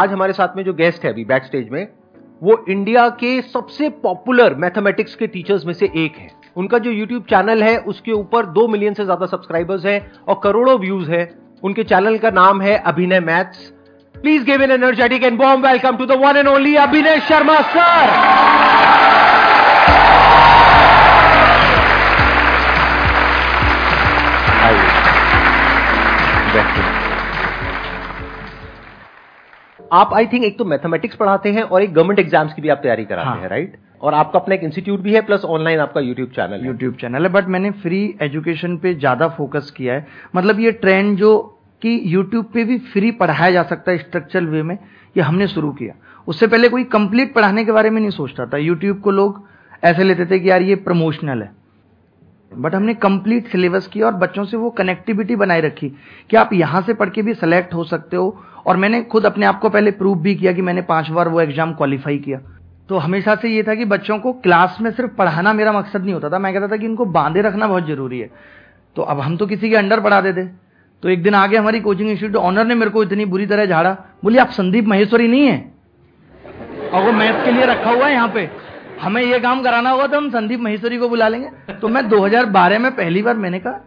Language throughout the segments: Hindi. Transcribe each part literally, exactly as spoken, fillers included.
आज हमारे साथ में जो गेस्ट है अभी बैक स्टेज में, वो इंडिया के सबसे पॉपुलर मैथमेटिक्स के टीचर्स में से एक है। उनका जो यूट्यूब चैनल है उसके ऊपर दो मिलियन से ज्यादा सब्सक्राइबर्स हैं और करोड़ों व्यूज हैं। उनके चैनल का नाम है Abhinay maths. Please give an energetic and warm welcome to the one and only Abhinay Sharma sir. आप आई थिंक एक तो मैथमेटिक्स पढ़ाते हैं और एक गवर्नमेंट एग्जाम्स की भी आप तैयारी कराते हाँ। हैं, राइट? और आपका अपना एक इंस्टीट्यूट भी है, प्लस ऑनलाइन आपका यूट्यूब चैनल यूट्यूब चैनल है। बट मैंने फ्री एजुकेशन पे ज्यादा फोकस किया है। मतलब ये ट्रेंड जो कि यूट्यूब पे भी फ्री पढ़ाया जा सकता है स्ट्रक्चरल वे में, ये हमने शुरू किया। उससे पहले कोई कंप्लीट पढ़ाने के बारे में नहीं सोचता था। यूट्यूब को लोग ऐसे लेते थे कि यार ये प्रमोशनल है, बट हमने कंप्लीट सिलेबस किया और बच्चों से वो कनेक्टिविटी बनाए रखी कि आप यहाँ से पढ़ के भी सिलेक्ट हो सकते हो। और मैंने खुद अपने आप को पहले प्रूव भी किया कि मैंने पांच बार वो एग्जाम क्वालिफाई किया। तो हमेशा से ये था कि बच्चों को क्लास में सिर्फ पढ़ाना मेरा मकसद नहीं होता था। मैं कहता था कि इनको बांधे रखना बहुत जरूरी है। तो अब हम तो किसी के अंडर पढ़ा देते। तो एक दिन आगे हमारी कोचिंग इंस्टीट्यूट ऑनर ने मेरे को इतनी बुरी तरह झाड़ा, बोली आप संदीप महेश्वरी नहीं है और वो मैथ्स के लिए रखा हुआ है यहाँ पे, हमें ये काम कराना होगा तो हम संदीप महेश्वरी को बुला लेंगे। तो मैं दो हज़ार बारह में पहली बार, मैंने कहा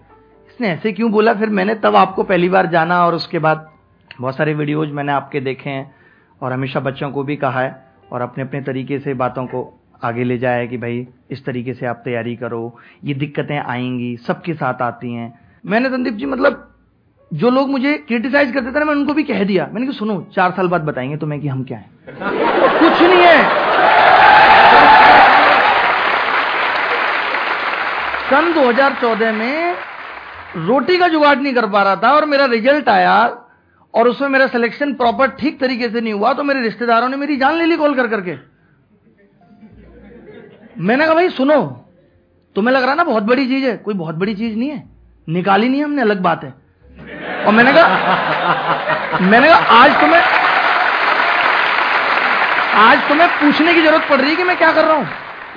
इसने ऐसे क्यों बोला। फिर मैंने तब आपको पहली बार जाना और उसके बाद बहुत सारे वीडियोज मैंने आपके देखे हैं और हमेशा बच्चों को भी कहा है और अपने अपने तरीके से बातों को आगे ले जाया है कि भाई इस तरीके से आप तैयारी करो, ये दिक्कतें आएंगी, सबके साथ आती हैं। मैंने संदीप जी मतलब जो लोग मुझे क्रिटिसाइज करते थे ना, मैं उनको भी कह दिया। मैंने कहा सुनो, चार साल बाद बताएंगे तुम्हें कि हम क्या हैं। कुछ नहीं है। सन दो हज़ार चौदह में रोटी का जुगाड़ नहीं कर पा रहा था और मेरा रिजल्ट आया और उसमें मेरा सिलेक्शन प्रॉपर ठीक तरीके से नहीं हुआ, तो मेरे रिश्तेदारों ने मेरी जान ले ली कॉल कर करके। मैंने कहा भाई सुनो, तुम्हें लग रहा ना बहुत बड़ी चीज है, कोई बहुत बड़ी चीज नहीं है, निकाली नहीं हमने, अलग बात है। और मैंने कहा मैंने कहा आज तुम्हें आज तुम्हें पूछने की जरूरत पड़ रही है कि मैं क्या कर रहा हूं,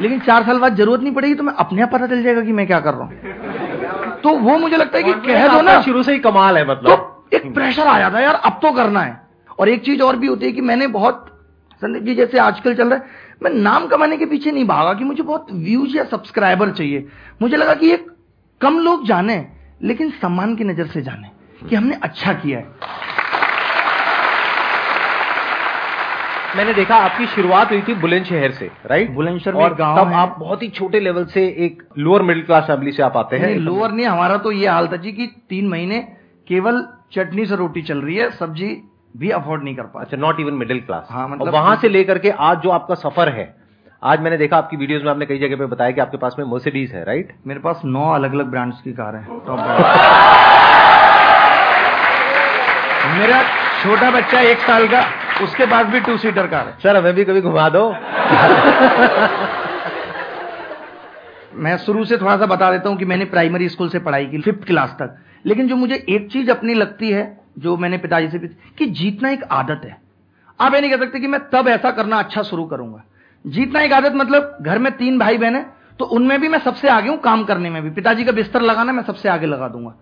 लेकिन चार साल बाद जरूरत नहीं पड़ेगी तो मैं अपने आप पता चल जाएगा कि मैं क्या कर रहा हूं। तो वो मुझे लगता है कि कह दो ना, शुरू से ही कमाल है। मतलब तो एक प्रेशर आया था यार, अब तो करना है। और एक चीज और भी होती है कि मैंने बहुत, संदीप जी जैसे आजकल चल रहा है, मैं नाम कमाने के पीछे नहीं भागा कि मुझे बहुत व्यूज या सब्सक्राइबर चाहिए। मुझे लगा कि ये कम लोग जाने लेकिन सम्मान की नजर से जाने कि हमने अच्छा किया है। मैंने देखा आपकी शुरुआत हुई थी बुलंदशहर से, राइट? बुलंदशहर में गांव है। आप बहुत ही छोटे लेवल से, एक लोअर मिडिल क्लास फैमिली से आप आते हैं। लोअर नहीं, हमारा तो ये हाल था जी कि तीन महीने केवल चटनी से रोटी चल रही है, सब्जी भी अफोर्ड नहीं कर पा। अच्छा, नॉट इवन मिडिल क्लास। हाँ, मतलब वहां से लेकर के आज जो आपका सफर है, आज मैंने देखा आपकी वीडियोस में आपने कई जगह पे बताया कि आपके पास में मर्सिडीज है, राइट? मेरे पास नौ अलग अलग ब्रांड्स की कार है। मेरा छोटा बच्चा एक साल का, उसके बाद भी टू सीटर कार है। सर हमें भी कभी घुमा दो। मैं शुरू से थोड़ा सा बता देता हूँ कि मैंने प्राइमरी स्कूल से पढ़ाई की फिफ्थ क्लास तक। लेकिन जो मुझे एक चीज अपनी लगती है, जो मैंने पिताजी से, कि जीतना एक आदत है। आप ये नहीं कह सकते कि मैं तब ऐसा करना अच्छा शुरू करूंगा। जीतना एक आदत, मतलब घर में तीन भाई बहन है तो उनमें भी मैं सबसे आगे हूँ, काम करने में भी। पिताजी का बिस्तर लगाना मैं सबसे आगे लगा दूंगा।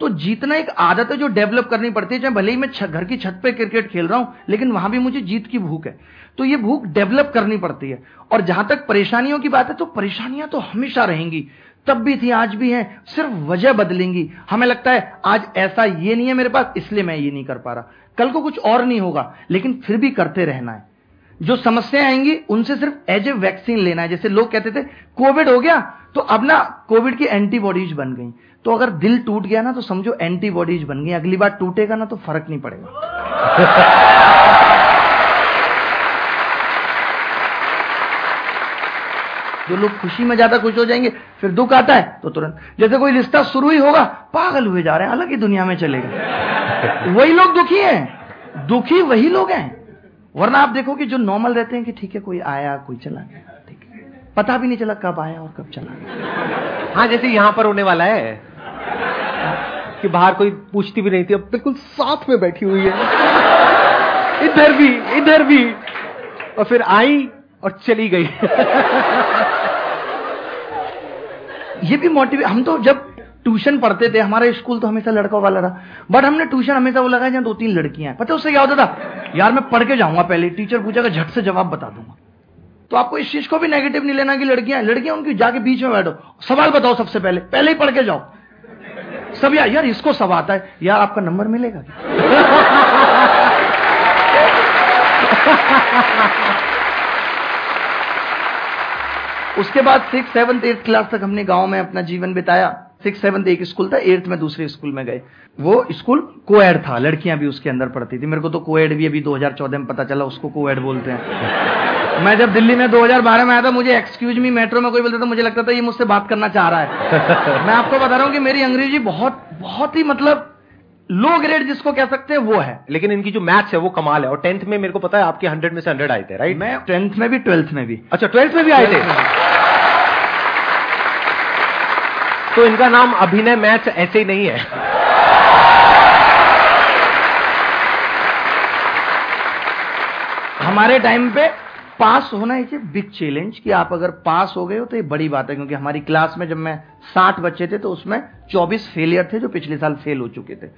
तो जीतना एक आदत है जो डेवलप करनी पड़ती है। चाहे भले ही मैं घर की छत पे क्रिकेट खेल रहा हूं, लेकिन वहां भी मुझे जीत की भूख है। तो ये भूख डेवलप करनी पड़ती है। और जहां तक परेशानियों की बात है, तो परेशानियां तो हमेशा रहेंगी, तब भी थी आज भी हैं, सिर्फ वजह बदलेंगी। हमें लगता है आज ऐसा ये नहीं है मेरे पास इसलिए मैं ये नहीं कर पा रहा, कल को कुछ और नहीं होगा, लेकिन फिर भी करते रहना है। जो समस्याएं आएंगी उनसे सिर्फ एज ए वैक्सीन लेना है। जैसे लोग कहते थे कोविड हो गया तो अब ना कोविड की एंटीबॉडीज बन गई, तो अगर दिल टूट गया ना तो समझो एंटीबॉडीज बन गई, अगली बार टूटेगा ना तो फर्क नहीं पड़ेगा। जो लोग खुशी में ज्यादा खुश हो जाएंगे, फिर दुख आता है तो तुरंत, जैसे कोई रिश्ता शुरू ही होगा पागल हुए जा रहे हैं, अलग ही दुनिया में चलेगा। वही लोग दुखी हैं, दुखी वही लोग हैं। वरना आप देखो कि जो नॉर्मल रहते हैं कि ठीक है कोई आया कोई चला गया, पता भी नहीं चला कब आया और कब चला गया। हाँ, जैसे यहाँ पर होने वाला है कि बाहर कोई पूछती भी नहीं थी, अब बिल्कुल साथ में बैठी हुई है, इधर भी इधर भी, और फिर आई और चली गई। ये भी मोटिवेट, हम तो जब ट्यूशन पढ़ते थे, हमारा स्कूल तो हमेशा लड़कों वाला रहा, बट हमने ट्यूशन हमेशा वो लगाया जहाँ दो तीन लड़कियां हैं। पता है उससे क्या होता था, यार मैं पढ़ के जाऊंगा, पहले टीचर पूछेगा झट से जवाब बता दूंगा। तो आपको इस चीज को भी नेगेटिव नहीं लेना कि लड़कियां लड़कियां उनकी जाके बीच में बैठो, सवाल बताओ सबसे पहले, पहले ही पढ़ के जाओ सब। यार यार इसको सब आता है, यार आपका नंबर मिलेगा। उसके बाद सिक्स सेवन्थ एट्थ क्लास तक हमने गांव में अपना जीवन बिताया। सिक्स सेवन्थ एक स्कूल था, एट्थ में दूसरे स्कूल में गए। वो स्कूल कोएड था, लड़कियां भी उसके अंदर पढ़ती थी। मेरे को तो कोएड भी अभी दो हज़ार चौदह में पता चला, उसको कोएड बोलते हैं। मैं जब दिल्ली में दो हज़ार बारह में आया था, मुझे एक्सक्यूज मी मेट्रो में कोई बोलता था, मुझे लगता था ये मुझसे बात करना चाह रहा है। मैं आपको बता रहा हूँ कि मेरी अंग्रेजी बहुत बहुत ही मतलब लो ग्रेड जिसको कह सकते हैं वो है, लेकिन इनकी जो मैथ्स है वो कमाल है। और टेंथ में मेरे को पता है आपके हंड्रेड में से हंड्रेड आए थे, राइट? मैं टेंथ में भी, ट्वेल्थ में भी। अच्छा, ट्वेल्थ में भी आए थे। तो इनका नाम अभिनय मैथ्स ऐसे ही नहीं है। हमारे टाइम पे पास होना एक बिग चैलेंज कि आप अगर पास हो गए हो तो ये बड़ी बात है, क्योंकि हमारी क्लास में जब मैं साठ बच्चे थे तो उसमें चौबीस फेलियर थे जो पिछले साल फेल हो चुके थे।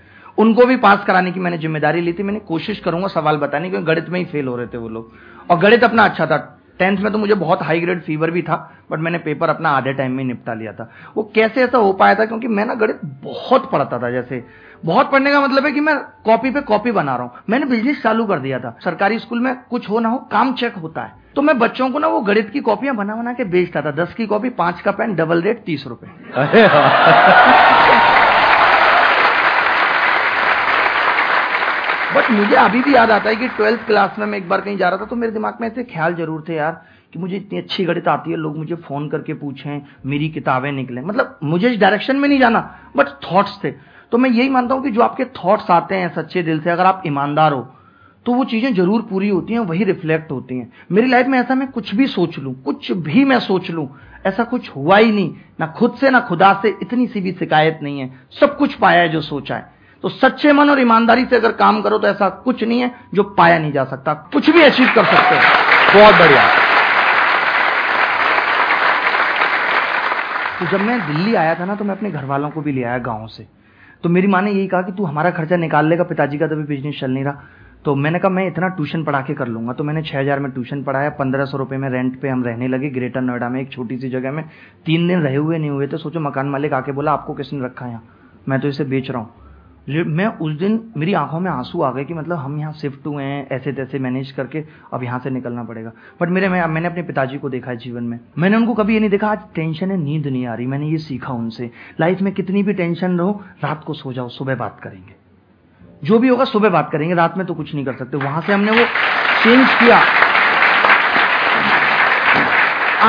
उनको भी पास कराने की मैंने जिम्मेदारी ली थी। मैंने कोशिश करूंगा सवाल बताने, क्योंकि गणित में ही फेल हो रहे थे वो लोग, और गणित अपना अच्छा था। टेंथ में तो मुझे बहुत हाई ग्रेड फीवर भी था, बट मैंने पेपर अपना आधे टाइम में निपटा लिया था। वो कैसे ऐसा हो पाया था, क्योंकि मैं ना गणित बहुत पढ़ता था। जैसे बहुत पढ़ने का मतलब है कि मैं कॉपी पे कॉपी बना रहा हूँ। मैंने बिजनेस चालू कर दिया था। सरकारी स्कूल में कुछ हो ना हो काम चेक होता है, तो मैं बच्चों को ना वो गणित की कॉपियां बना बना के बेचता था। दस की कॉपी, पांच का पेन, डबल रेट, तीस रुपए। बट मुझे अभी भी याद आता है कि ट्वेल्थ क्लास में मैं एक बार कहीं जा रहा था, तो मेरे दिमाग में ऐसे ख्याल जरूर थे यार कि मुझे इतनी अच्छी गणित आती है, लोग मुझे फोन करके पूछें, मेरी किताबें निकलें। मतलब मुझे इस डायरेक्शन में नहीं जाना, बट थॉट्स थे। तो मैं यही मानता हूं कि जो आपके थॉट्स आते हैं सच्चे दिल से, अगर आप ईमानदार हो, तो वो चीजें जरूर पूरी होती हैं, वही रिफ्लेक्ट होती हैं। मेरी लाइफ में ऐसा मैं कुछ भी सोच लूं, कुछ भी मैं सोच लूं, ऐसा कुछ हुआ ही नहीं, ना खुद से ना खुदा से इतनी सी भी शिकायत नहीं है। सब कुछ पाया है जो सोचा है। तो सच्चे मन और ईमानदारी से अगर काम करो तो ऐसा कुछ नहीं है जो पाया नहीं जा सकता, कुछ भी अचीव कर सकते हो। बहुत बढ़िया। तो जब मैं दिल्ली आया था ना, तो मैं अपने घर वालों को भी ले आया गाँव से। तो मेरी माँ ने यही कहा कि तू हमारा खर्चा निकाल लेगा, पिताजी का तभी बिजनेस चल नहीं रहा। तो मैंने कहा मैं इतना ट्यूशन पढ़ा के कर लूंगा। तो मैंने छह हज़ार में ट्यूशन पढ़ाया, पंद्रह सौ रुपए में रेंट पे हम रहने लगे ग्रेटर नोएडा में, एक छोटी सी जगह में। तीन दिन रहे हुए नहीं हुए तो सोचो मकान मालिक आके बोला, आपको किसने रखा है यहाँ, मैं तो इसे बेच रहा हूँ। मैं उस दिन मेरी आंखों में आंसू आ गए कि मतलब हम यहाँ शिफ्ट हुए हैं ऐसे तैसे मैनेज करके, अब यहाँ से निकलना पड़ेगा। बट मेरे मैं मैंने अपने पिताजी को देखा है जीवन में। मैंने उनको कभी ये नहीं देखा आज टेंशन है, नींद नहीं आ रही। मैंने ये सीखा उनसे, लाइफ में कितनी भी टेंशन रहो, रात को सो जाओ, सुबह बात करेंगे, जो भी होगा सुबह बात करेंगे, रात में तो कुछ नहीं कर सकते। वहां से हमने वो चेंज किया।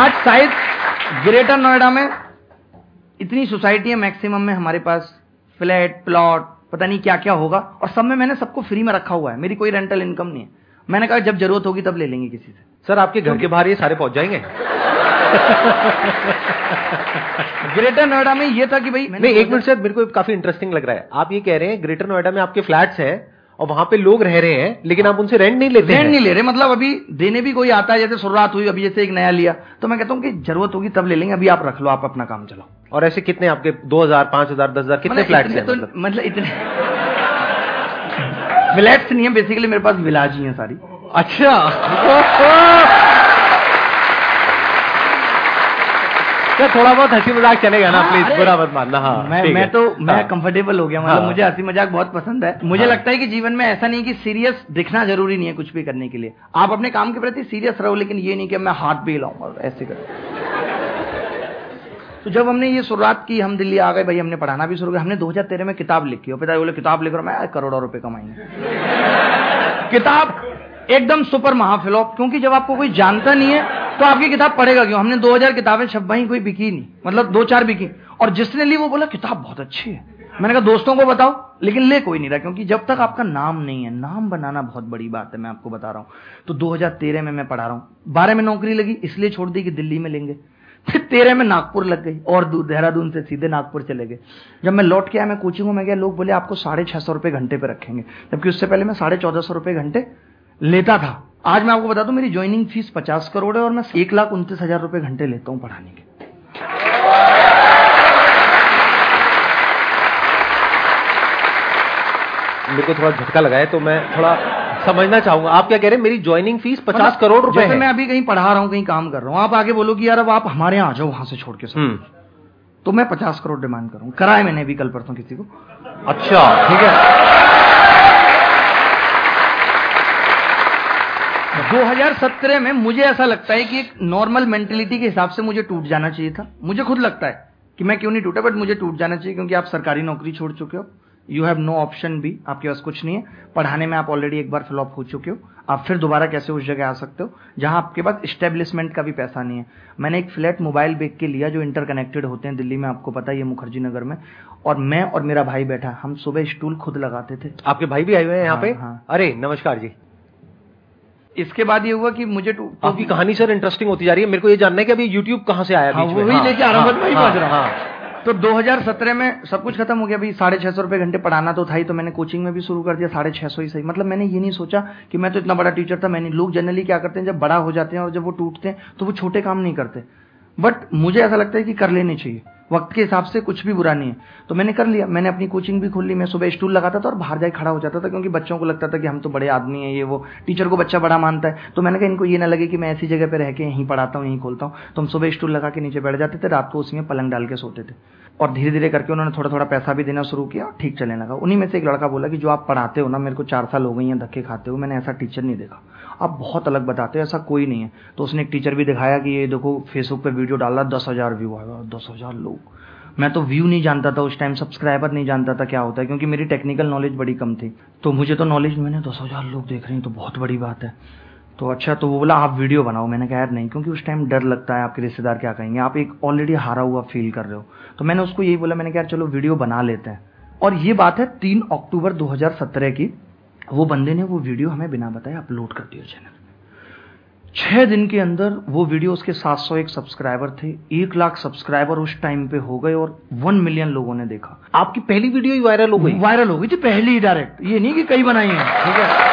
आज शायद ग्रेटर नोएडा में इतनी सोसाइटी है, मैक्सिमम में हमारे पास फ्लैट, प्लॉट, पता नहीं क्या क्या होगा, और सब में मैंने सबको फ्री में रखा हुआ है। मेरी कोई रेंटल इनकम नहीं है। मैंने कहा जब जरूरत होगी तब ले लेंगे किसी से। सर आपके घर के बाहर ये सारे पहुंच जाएंगे। ग्रेटर नोएडा में ये था कि भाई नहीं, एक मिनट सर, मेरे को काफी इंटरेस्टिंग लग रहा है। आप ये कह रहे हैं ग्रेटर नोएडा में आपके फ्लैट्स हैं और वहां पे लोग रह रहे हैं, लेकिन आप उनसे रेंट नहीं लेते? रेंट नहीं ले रहे, मतलब अभी देने भी कोई आता है। जैसे शुरुआत हुई, अभी जैसे एक नया लिया, तो मैं कहता हूँ कि जरूरत होगी तब ले लेंगे, अभी आप रख लो, आप अपना काम चलाओ। और ऐसे कितने आपके दो हज़ार, पांच हज़ार, दस हज़ार कितने फ्लैट्स हैं? मतलब मतलब इतने फ्लैट्स नहीं है, बेसिकली मेरे पास विलाज ही है सारी। अच्छा। थोड़ा बहुत हंसी मजाक चलेगा ना प्लीज, बुरा मत मानना। हाँ, मैं मैं तो मैं कंफर्टेबल हो गया, मतलब मुझे हंसी मजाक बहुत पसंद है। मुझे लगता है कि जीवन में ऐसा नहीं कि सीरियस दिखना जरूरी नहीं है कुछ भी करने के लिए। आप अपने काम के प्रति सीरियस रहो, लेकिन ये नहीं कि मैं हाथ भी हिलाऊंगा ऐसे कर। तो जब हमने ये शुरुआत की, हम दिल्ली आ गए भाई, हमने पढ़ाना भी शुरू किया। हमने दो हज़ार तेरह में किताब लिखी और पिताजी बोले किताब लिख रहा, मैं करोड़ों रुपए कमाएंगे। किताब एकदम सुपर महाफ्लॉप, क्योंकि जब आपको कोई जानता नहीं है तो आपकी किताब पढ़ेगा क्यों। हमने दो हज़ार किताबें छप ही कोई बिकी नहीं, मतलब दो चार बिकी, और जिसने ली वो बोला किताब बहुत अच्छी है। मैंने कहा दोस्तों को बताओ, लेकिन ले कोई नहीं रहा, क्योंकि जब तक आपका नाम नहीं है, नाम बनाना बहुत बड़ी बात है, मैं आपको बता रहा हूँ। तो दो हज़ार तेरह में मैं पढ़ा रहा हूँ, बारह में नौकरी लगी, इसलिए छोड़ दी कि दिल्ली में लेंगे। फिर तेरह में नागपुर लग गई और देहरादून से सीधे नागपुर चले गए। जब मैं लौट के आया, मैं कोचिंग में गया, लोग बोले आपको साढ़े छह सौ रुपए घंटे पे रखेंगे, जबकि उससे पहले मैं साढ़े चौदह सौ रुपए घंटे लेता था। आज मैं आपको बता दूं मेरी ज्वाइनिंग फीस पचास करोड़ है और मैं एक लाख उनतीस हजार रुपए घंटे लेता हूं पढ़ाने के। मेरे को थोड़ा झटका लगाया, तो मैं थोड़ा समझना चाहूंगा। आप क्या कह रहे हैं, मेरी ज्वाइनिंग फीस पचास करोड़ रुपए है। मैं अभी कहीं पढ़ा रहा हूँ, कहीं काम कर रहा हूँ, आप आगे बोलोगी यार अब आप हमारे यहाँ आ जाओ वहां से छोड़ के सब, तो मैं पचास करोड़ डिमांड करूँ। कराया मैंने भी कल परसों किसी को। अच्छा ठीक है। दो हज़ार सत्रह में मुझे ऐसा लगता है कि एक नॉर्मल मेंटेलिटी के हिसाब से मुझे टूट जाना चाहिए था। मुझे खुद लगता है कि मैं क्यों नहीं टूटा, बट मुझे टूट जाना चाहिए क्योंकि आप सरकारी नौकरी छोड़ चुके हो, you have no option B, आपके पास कुछ नहीं है। पढ़ाने में आप ऑलरेडी एक बार फ्लॉप हो चुके हो, आप फिर दोबारा कैसे उस जगह आ सकते हो जहां आपके पास एस्टेब्लिशमेंट का भी पैसा नहीं है। मैंने एक फ्लैट मोबाइल बेच के लिया जो इंटरकनेक्टेड होते हैं दिल्ली में, आपको पता है ये मुखर्जी नगर में, और मैं और मेरा भाई बैठा, हम सुबह स्टूल खुद लगाते थे। आपके भाई भी आए हुए हैं यहाँ पे? अरे नमस्कार जी। इसके बाद ये हुआ कि मुझे तो, तो आपकी कहानी सर इंटरेस्टिंग होती जा रही है, मेरे को ये जानना है कि अभी YouTube कहां से आया बीच में। वही लेके आ रहा हूं, वही पहुंच रहा हूं। तो दो हज़ार सत्रह में सब कुछ खत्म हो गया। अभी साढ़े छह सौ रुपए घंटे पढ़ाना तो था ही, तो मैंने कोचिंग में भी शुरू कर दिया, साढ़े छह सौ ही सही। मतलब मैंने ये नहीं सोचा कि मैं तो इतना बड़ा टीचर था। मैंने लोग जनरली क्या करते हैं, जब बड़ा हो जाते हैं और जब वो टूटते हैं तो वो छोटे काम नहीं करते, बट मुझे ऐसा लगता है कि कर लेने चाहिए, वक्त के हिसाब से कुछ भी बुरा नहीं है। तो मैंने कर लिया, मैंने अपनी कोचिंग भी खोल ली। मैं सुबह स्टूल लगाता था और बाहर जाकर खड़ा हो जाता था, क्योंकि बच्चों को लगता था कि हम तो बड़े आदमी हैं, ये वो टीचर को बच्चा बड़ा मानता है। तो मैंने कहा इनको ये ना लगे कि मैं ऐसी जगह पे रह के यहीं पढ़ाता हूँ, यहीं खोलता हूँ। तो हम सुबह स्टूल लगा के नीचे बैठ जाते थे, रात को उसी में पलंग डाल के सोते थे। और धीरे धीरे करके उन्होंने थोड़ा थोड़ा पैसा भी देना शुरू किया और ठीक चलने लगा। उन्हीं में से एक लड़का बोला कि जो आप पढ़ाते हो ना, मेरे को चार साल हो गई हैं धक्के खाते हुए, मैंने ऐसा टीचर नहीं देखा, आप बहुत अलग बताते हो, ऐसा कोई नहीं है। तो उसने एक टीचर भी दिखाया कि ये देखो फेसबुक पर वीडियो डाला, दस हज़ार व्यू आया, दस हज़ार लोग। मैं तो व्यू नहीं जानता था उस टाइम, सब्सक्राइबर नहीं जानता था क्या होता है, क्योंकि मेरी टेक्निकल नॉलेज बड़ी कम थी। तो मुझे तो नॉलेज, मैंने दस हज़ार लोग देख रहे हैं तो बहुत बड़ी बात है। तो अच्छा, तो वो बोला आप वीडियो बनाओ। मैंने कहा यार नहीं, क्योंकि उस टाइम डर लगता है आपके रिश्तेदार क्या कहेंगे, आप एक ऑलरेडी हारा हुआ फील कर रहे हो। तो मैंने उसको यही बोला, मैंने कहा यार चलो वीडियो बना लेते हैं। और ये बात है तीन अक्टूबर दो हज़ार सत्रह की, वो बंदे ने वो वीडियो हमें बिना बताए अपलोड कर दिया चैनल में। छः दिन के अंदर वो वीडियो, उसके सात सौ एक सब्सक्राइबर थे, एक लाख सब्सक्राइबर उस टाइम पे हो गए और वन मिलियन लोगों ने देखा। आपकी पहली वीडियो ही वायरल हो गई? वायरल हो गई थी पहली ही डायरेक्ट, ये नहीं कि कई बनाई है, ठीक है।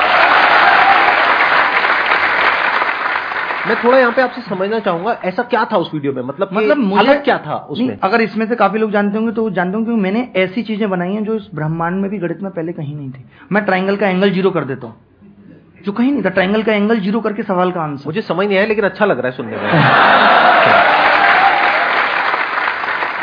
मैं थोड़ा यहाँ पे आपसे समझना चाहूंगा, ऐसा क्या था उस वीडियो में, मतलब मतलब मुझे क्या था उसमें? अगर इसमें से काफी लोग जानते होंगे तो वो जानते होंगे, मैंने ऐसी चीजें बनाई हैं जो इस ब्रह्मांड में भी गणित में पहले कहीं नहीं थी। मैं ट्रायंगल का एंगल जीरो कर देता हूँ, जो कहीं नहीं था। ट्रायंगल का एंगल जीरो करके सवाल का आंसर, मुझे समझ नहीं आया लेकिन अच्छा लग रहा है सुनने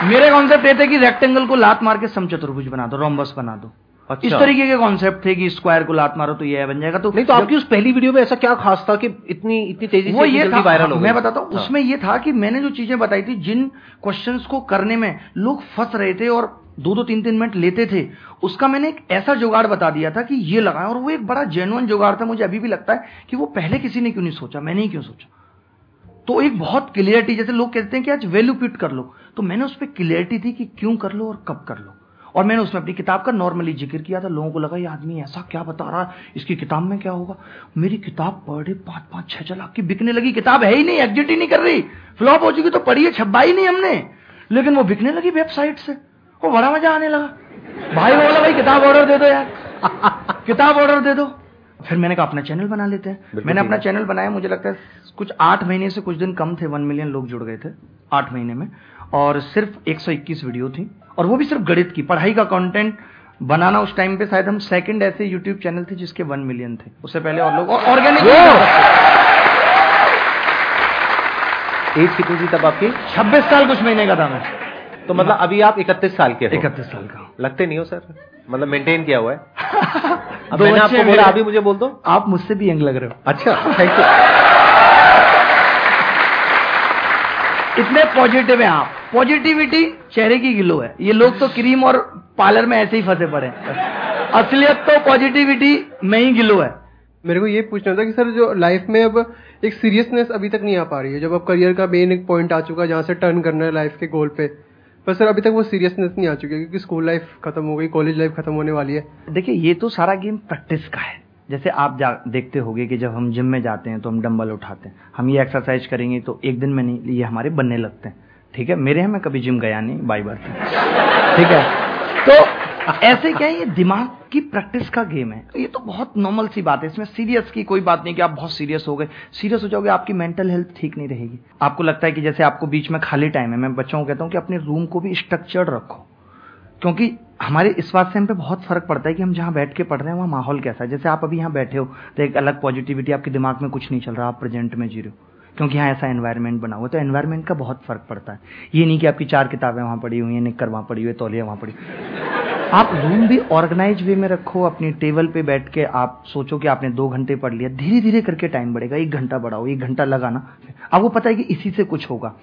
में। मेरे कॉन्सेप्ट ये थे कि रेक्टेंगल को लात मार के समचतुर्भुज बना दो, रोम्बस बना दो। अच्छा। इस तरीके के कॉन्सेप्ट थे कि स्क्वायर को लात मारो तो ये बन जाएगा। तो नहीं तो आपकी उस पहली वीडियो में ऐसा क्या खास था कि इतनी इतनी तेजी से जल्दी वायरल हो गई? मैं बताता हूँ, उसमें ये था कि मैंने जो चीजें बताई थी, जिन क्वेश्चंस को करने में लोग फंस रहे थे और दो दो तीन तीन मिनट लेते थे, उसका मैंने एक ऐसा जुगाड़ बता दिया था कि ये लगाएं। और वो एक बड़ा जेन्युइन जुगाड़ था, मुझे अभी भी लगता है कि वो पहले किसी ने क्यों नहीं सोचा, मैंने ही क्यों सोचा। तो एक बहुत क्लियरिटी, जैसे लोग कहते हैं कि आज वैल्यू पिट कर लो, तो मैंने उस पर क्लियरिटी थी कि क्यों कर लो और कब कर लो। और मैंने उसमें अपनी किताब का नॉर्मली जिक्र किया था, लोगों को लगा ये आदमी ऐसा क्या बता रहा है, इसकी किताब में क्या होगा। मेरी किताब पढ़े पाँच पाँच छः छः लाख की बिकने लगी, किताब है ही नहीं, एग्जिट ही नहीं कर रही, फ्लॉप हो चुकी, तो पढ़ी है, छपाई नहीं हमने, लेकिन वो बिकने लगी वेबसाइट से। वो बड़ा मजा आने लगा, भाई बोला भाई किताब ऑर्डर दे दो यार, किताब ऑर्डर दे दो। फिर मैंने कहा अपना चैनल बना लेते हैं। मैंने अपना चैनल बनाया, मुझे लगता है कुछ आठ महीने से कुछ दिन कम थे, वन मिलियन लोग जुड़ गए थे आठ महीने में। और सिर्फ एक सौ इक्कीस वीडियो थी, और वो भी सिर्फ गणित की पढ़ाई का कंटेंट बनाना। उस टाइम पे शायद हम सेकंड ऐसे यूट्यूब चैनल थे जिसके वन मिलियन थे, उससे पहले और लोग ऑर्गेनिक। एज कितनी थी तब आपकी? छब्बीस साल कुछ महीने का था मैं। तो मतलब अभी आप इकतीस साल के? इकतीस साल का। लगते नहीं हो सर, मतलब मेंटेन किया हुआ है। अब मैंने आपको बोला, अभी मुझे बोल दो आप मुझसे भी यंग लग रहे हो। अच्छा थैंक यू। इतने पॉजिटिव है आप, पॉजिटिविटी चेहरे की गिलो है। ये लोग तो क्रीम और पार्लर में ऐसे ही फंसे पड़े, असलियत तो पॉजिटिविटी में ही गिलो है। मेरे को ये पूछना था कि सर जो लाइफ में अब एक सीरियसनेस अभी तक नहीं आ पा रही है, जब अब करियर का मेन एक पॉइंट आ चुका है जहाँ से टर्न करना है लाइफ के गोल पे, पर सर अभी तक वो सीरियसनेस नहीं आ चुकी है क्योंकि स्कूल लाइफ खत्म हो गई, कॉलेज लाइफ खत्म होने वाली है। देखिए ये तो सारा गेम प्रैक्टिस का है। जैसे आप देखते होंगे कि जब हम जिम में जाते हैं तो हम डंबल उठाते हैं, हम ये एक्सरसाइज करेंगे तो एक दिन में नहीं, ये हमारे बनने लगते हैं। ठीक है, मेरे हैं, मैं कभी जिम गया नहीं बाई बर्थ, ठीक है। तो ऐसे क्या है, ये दिमाग की प्रैक्टिस का गेम है। ये तो बहुत नॉर्मल सी बात है, इसमें सीरियस की कोई बात नहीं कि आप बहुत सीरियस हो गए। सीरियस हो जाओगे आपकी मेंटल हेल्थ ठीक नहीं रहेगी। आपको लगता है कि जैसे आपको बीच में खाली टाइम है, मैं बच्चों को कहता हूँ कि अपने रूम को भी स्ट्रक्चर्ड रखो, क्योंकि हमारे इस बात से हम पे बहुत फर्क पड़ता है कि हम जहाँ बैठ के पढ़ रहे हैं वहाँ माहौल कैसा है। जैसे आप अभी यहाँ बैठे हो तो एक अलग पॉजिटिविटी, आपके दिमाग में कुछ नहीं चल रहा, आप प्रेजेंट में जी रहे हो, क्योंकि यहाँ ऐसा एनवायरनमेंट बना हुआ है। तो एनवायरनमेंट का बहुत फर्क पड़ता है। ये नहीं कि आपकी चार किताबें वहाँ पड़ी हुई हैं, निक्कर वहाँ पड़ी हुई है, तौलिया वहाँ पड़ी। आप रूम भी ऑर्गेनाइज वे में रखो, अपनी टेबल पे बैठ के आप सोचो कि आपने दो घंटे पढ़ लिया, धीरे धीरे करके टाइम बढ़ेगा, एक घंटा बढ़ाओ, एक घंटा लगाना, आपको पता है कि इसी से कुछ होगा।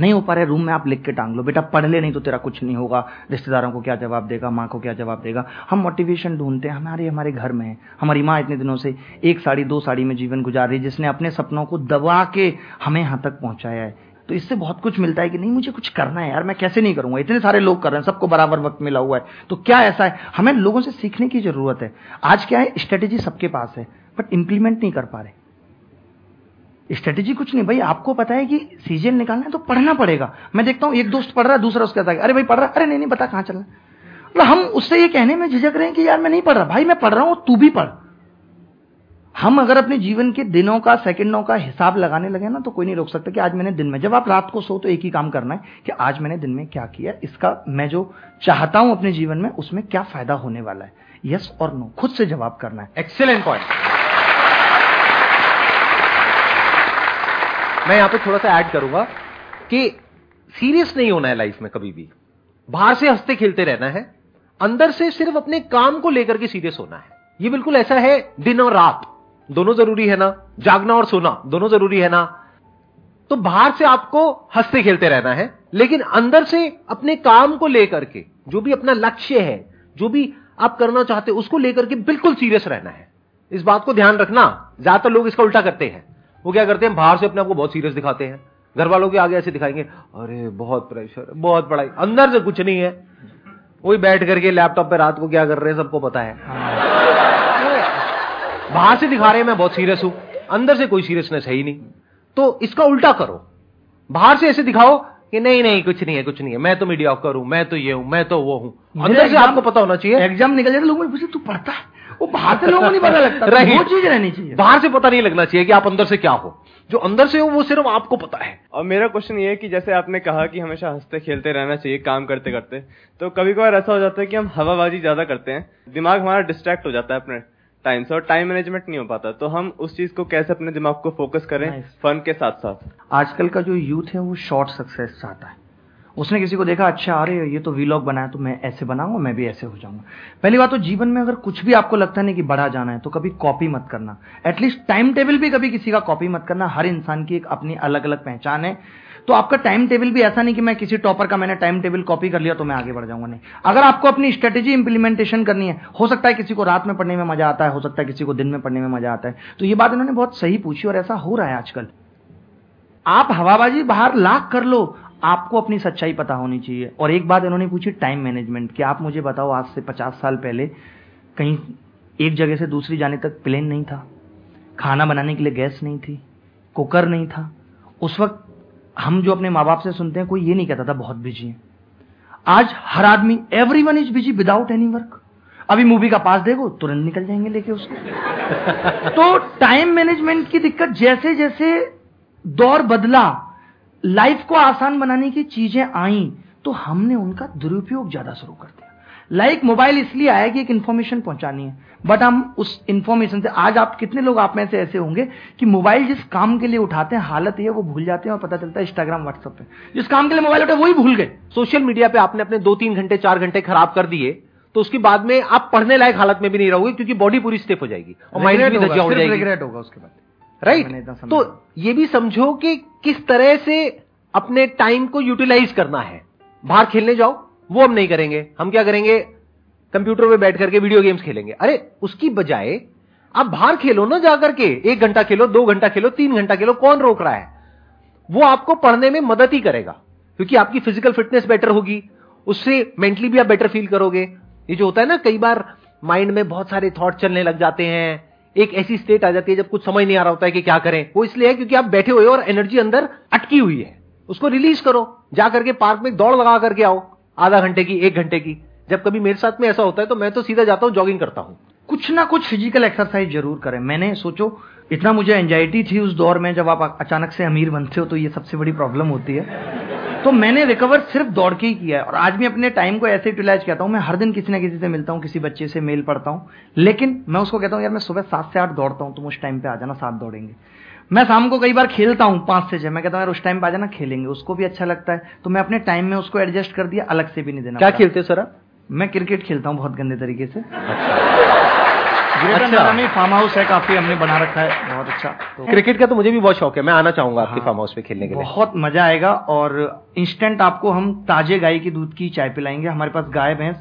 नहीं हो पा रहा है रूम में, आप लिख के टांग लो, बेटा पढ़ ले नहीं तो तेरा कुछ नहीं होगा, रिश्तेदारों को क्या जवाब देगा, माँ को क्या जवाब देगा। हम मोटिवेशन ढूंढते हैं, हमारे हमारे घर में है। हमारी माँ इतने दिनों से एक साड़ी दो साड़ी में जीवन गुजार रही, जिसने अपने सपनों को दबा के हमें यहाँ तक पहुँचाया है। तो इससे बहुत कुछ मिलता है कि नहीं मुझे कुछ करना है यार, मैं कैसे नहीं करूंगा, इतने सारे लोग कर रहे हैं, सबको बराबर वक्त मिला हुआ है, तो क्या ऐसा है। हमें लोगों से सीखने की जरूरत है। आज क्या है, स्ट्रेटेजी सबके पास है बट इंप्लीमेंट नहीं कर पा रहे। स्ट्रेटेजी कुछ नहीं भाई, आपको पता है कि सीजन निकालना है तो पढ़ना पड़ेगा। मैं देखता हूं एक दोस्त पढ़ रहा है, दूसरा उसके साथ अरे भाई पढ़ रहा है, अरे नहीं नहीं पता कहां चलना है। मतलब हम उससे ये कहने में झिझक रहे हैं कि यार मैं नहीं पढ़ रहा। भाई मैं पढ़ रहा हूं, तू भी पढ़। हम अगर अपने जीवन के दिनों का सेकंडों का हिसाब लगाने लगे ना तो कोई नहीं रोक सकता कि आज मैंने दिन में, जब आप रात को सो तो एक ही काम करना है कि आज मैंने दिन में क्या किया, इसका मैं जो चाहता हूं अपने जीवन में उसमें क्या फायदा होने वाला है। यस और नो खुद से जवाब करना है। Excellent point. मैं यहाँ पे थोड़ा सा ऐड करूंगा कि सीरियस नहीं होना है लाइफ में कभी भी, बाहर से हंसते खेलते रहना है, अंदर से सिर्फ अपने काम को लेकर के सीरियस होना है। ये बिल्कुल ऐसा है, दिन और रात दोनों जरूरी है ना, जागना और सोना दोनों जरूरी है ना। तो बाहर से आपको हंसते खेलते रहना है, लेकिन अंदर से अपने काम को लेकर के, जो भी अपना लक्ष्य है, जो भी आप करना चाहते हो उसको लेकर के बिल्कुल सीरियस रहना है। इस बात को ध्यान रखना, ज्यादातर लोग इसका उल्टा करते हैं। वो क्या करते हैं, बाहर से अपने आपको बहुत सीरियस दिखाते हैं, घर वालों के आगे ऐसे दिखाएंगे, अरे बहुत प्रेशर, बहुत पढ़ाई, अंदर से कुछ नहीं है। वही बैठ करके लैपटॉप पे रात को क्या कर रहे हैं सबको पता है। बाहर से दिखा रहे हैं मैं बहुत सीरियस हूं, अंदर से कोई सीरियसनेस है ही नहीं। तो इसका उल्टा करो, बाहर से ऐसे दिखाओ कि नहीं नहीं कुछ नहीं है कुछ नहीं है, मैं तो मीडियोकर हूं, मैं तो ये हूं, मैं तो वो हूं। अंदर से आपको पता होना चाहिए। एग्जाम निकल जाए तो लोगों ने पूछे तू पढ़ता है, वो बाहर से लोगों को नहीं पता लगता। वो चीज रहनी चाहिए, बाहर से पता नहीं लगना चाहिए कि आप अंदर से क्या हो, जो अंदर से हो वो सिर्फ आपको पता है। और मेरा क्वेश्चन ये है कि जैसे आपने कहा कि हमेशा हंसते खेलते रहना चाहिए काम करते करते, तो कभी कभार ऐसा हो जाता है कि हम हवाबाजी ज्यादा करते हैं, दिमाग हमारा डिस्ट्रैक्ट हो जाता है अपने टाइम से और टाइम मैनेजमेंट नहीं हो पाता। तो हम उस चीज को कैसे अपने दिमाग को फोकस करें फन के साथ साथ। आजकल का जो यूथ है वो शॉर्ट सक्सेस चाहता है। उसने किसी को देखा, अच्छा अरे ये तो व्लॉग बनाया तो मैं ऐसे बनाऊंगा, मैं भी ऐसे हो जाऊंगा। पहली बात तो जीवन में अगर कुछ भी आपको लगता नहीं कि बड़ा जाना है तो कभी कॉपी मत करना, एटलीस्ट टाइम टेबल भी कभी किसी का कॉपी मत करना। हर इंसान की एक अपनी अलग अलग पहचान है, तो आपका टाइम टेबल भी ऐसा नहीं कि मैं किसी टॉपर का मैंने टाइम टेबल कॉपी कर लिया तो मैं आगे बढ़ जाऊंगा, नहीं। अगर आपको अपनी स्ट्रेटेजी इंप्लीमेंटेशन करनी है, हो सकता है किसी को रात में पढ़ने में मजा आता है, हो सकता है किसी को दिन में पढ़ने में मजा आता है। तो ये बात इन्होंने बहुत सही पूछी और ऐसा हो रहा है आजकल। आप हवाबाजी बाहर लाख कर लो, आपको अपनी सच्चाई पता होनी चाहिए। और एक बात इन्होंने पूछी, टाइम मैनेजमेंट, कि आप मुझे बताओ आज से पचास साल पहले कहीं एक जगह से दूसरी जाने तक प्लेन नहीं था, खाना बनाने के लिए गैस नहीं थी, कुकर नहीं था। उस वक्त हम जो अपने माँ बाप से सुनते हैं कोई ये नहीं कहता था बहुत बिजी है। आज हर आदमी, everyone is busy without any work. अभी मूवी का पास देखो तुरंत निकल जाएंगे लेके उसको। तो टाइम मैनेजमेंट की दिक्कत, जैसे जैसे दौर बदला, लाइफ को आसान बनाने की चीजें आई तो हमने उनका दुरुपयोग ज्यादा शुरू कर दिया। लाइक मोबाइल इसलिए आया कि एक इन्फॉर्मेशन पहुंचानी है, बट हम उस इन्फॉर्मेशन से, आज आप कितने लोग आप में से ऐसे होंगे कि मोबाइल जिस काम के लिए उठाते हैं हालत ये वो भूल जाते हैं, और पता चलता है इंस्टाग्राम व्हाट्सएप पे जिस काम के लिए मोबाइल उठा वही भूल गए। सोशल मीडिया पे आपने अपने दो तीन घंटे चार घंटे खराब कर दिए तो उसके बाद में आप पढ़ने लायक हालत में भी नहीं रहोगे, क्योंकि बॉडी पूरी स्टिफ हो जाएगी और माइंड भी दज्जा हो जाएगी, रिग्रेट होगा उसके बाद, राइट right? तो ये भी समझो कि किस तरह से अपने टाइम को यूटिलाइज करना है। बाहर खेलने जाओ, वो हम नहीं करेंगे, हम क्या करेंगे कंप्यूटर पे बैठ करके वीडियो गेम्स खेलेंगे। अरे उसकी बजाय आप बाहर खेलो ना, जाकर के एक घंटा खेलो, दो घंटा खेलो, तीन घंटा खेलो, कौन रोक रहा है। वो आपको पढ़ने में मदद ही करेगा, क्योंकि आपकी फिजिकल फिटनेस बेटर होगी, उससे मेंटली भी आप बेटर फील करोगे। ये जो होता है ना, कई बार माइंड में बहुत सारे थॉट चलने लग जाते हैं, एक ऐसी स्टेट आ जाती है जब कुछ समझ नहीं आ रहा होता है कि क्या करें। वो इसलिए है क्योंकि आप बैठे हुए हो और एनर्जी अंदर अटकी हुई है, उसको रिलीज करो, जा करके पार्क में दौड़ लगा करके आओ, आधा घंटे की एक घंटे की। जब कभी मेरे साथ में ऐसा होता है तो मैं तो सीधा जाता हूँ जॉगिंग करता हूँ। कुछ ना कुछ फिजिकल एक्सरसाइज जरूर करें। मैंने सोचो इतना मुझे एंजाइटी थी उस दौर में, जब आप अचानक से अमीर बनते हो तो ये सबसे बड़ी प्रॉब्लम होती है। तो मैंने रिकवर सिर्फ दौड़ के ही किया है। और आज मैं अपने टाइम को ऐसे यूटिलाइज करता हूँ, मैं हर दिन किसी ना किसी से मिलता हूँ, किसी बच्चे से मेल पढ़ता हूँ, लेकिन मैं उसको कहता हूँ यार मैं सुबह सात से आठ दौड़ता हूँ, तुम उस टाइम पे आ जाना, साथ दौड़ेंगे। मैं शाम को कई बार खेलता हूँ पांच से छह, मैं कहता हूँ यार उस टाइम पे आ जाना, खेलेंगे, उसको भी अच्छा लगता है। तो मैं अपने टाइम में उसको एडजस्ट कर दिया, अलग से भी नहीं देना। क्या खेलते हो सर आप? मैं क्रिकेट खेलता हूँ बहुत गंदे तरीके से। फार्म हाउस है काफी, हमने बना रखा है, बहुत अच्छा। तो क्रिकेट का तो मुझे भी बहुत शौक है, मैं आना चाहूंगा आपके फार्म हाउस पे खेलने के लिए, बहुत मजा आएगा। और इंस्टेंट आपको हम ताजे गाय की दूध की चाय पिलाएंगे। हमारे पास गाय भैंस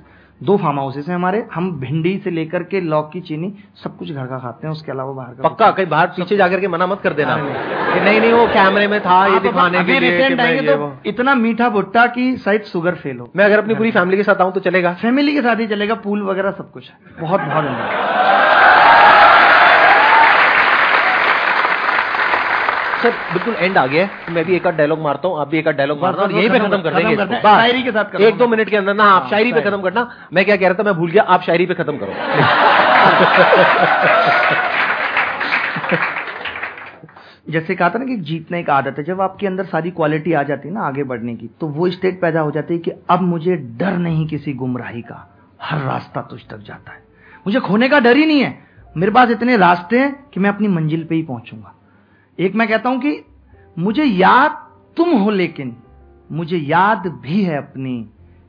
दो फार्म हाउसेस हैं हमारे, हम भिंडी से लेकर के लौक की चीनी सब कुछ घर का खाते हैं, उसके अलावा बाहर का पक्का। कहीं बाहर पीछे जाकर के मना मत कर देना कि नहीं नहीं वो कैमरे में था ये दिखाने के लिए, इतना मीठा भुट्टा कि शायद शुगर फेल हो। मैं अगर अपनी पूरी फैमिली के साथ आऊँ तो चलेगा? फैमिली के साथ ही चलेगा, पूल वगैरह सब कुछ है, बहुत बहुत सर बिल्कुल एंड आ गया है। मैं भी एक आध डायलॉग मारता हूँ, आप भी एक आध डायलॉग मारता हूँ, यही पे खत्म कर देंगे इसको, शायरी के साथ। एक दो मिनट के अंदर ना आप शायरी पे खत्म करना, मैं क्या कह रहा था मैं भूल गया, आप शायरी पे खत्म करो। जैसे कहा था ना कि जीतना एक आदत है, जब आपके अंदर सारी क्वालिटी आ जाती है ना आगे बढ़ने की, तो वो स्टेट पैदा हो जाती है कि अब मुझे डर नहीं किसी गुमराही का, हर रास्ता तुझ तक जाता है, मुझे खोने का डर ही नहीं है, मेरे पास इतने रास्ते हैं कि मैं अपनी मंजिल पे ही पहुंचूंगा। एक मैं कहता हूं कि मुझे याद तुम हो लेकिन मुझे याद भी है अपनी,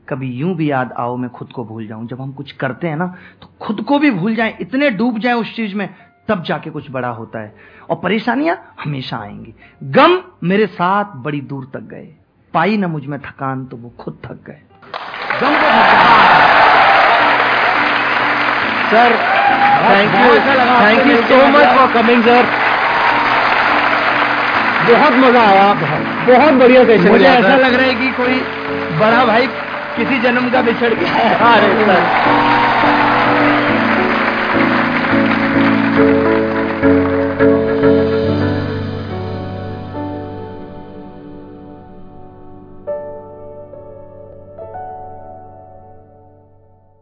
कभी यूं भी याद आओ मैं खुद को भूल जाऊं। जब हम कुछ करते हैं ना तो खुद को भी भूल जाएं, इतने डूब जाएं उस चीज में, तब जाके कुछ बड़ा होता है। और परेशानियां हमेशा आएंगी, गम मेरे साथ बड़ी दूर तक गए, पाई ना मुझ में थकान तो वो खुद थक गए। गम sir thank you, thank you so much for coming sir, बहुत मजा आया, बहुत बढ़िया सेशन। मुझे ऐसा लग रहा है कि कोई बड़ा भाई किसी जन्म का बिछड़ गया है।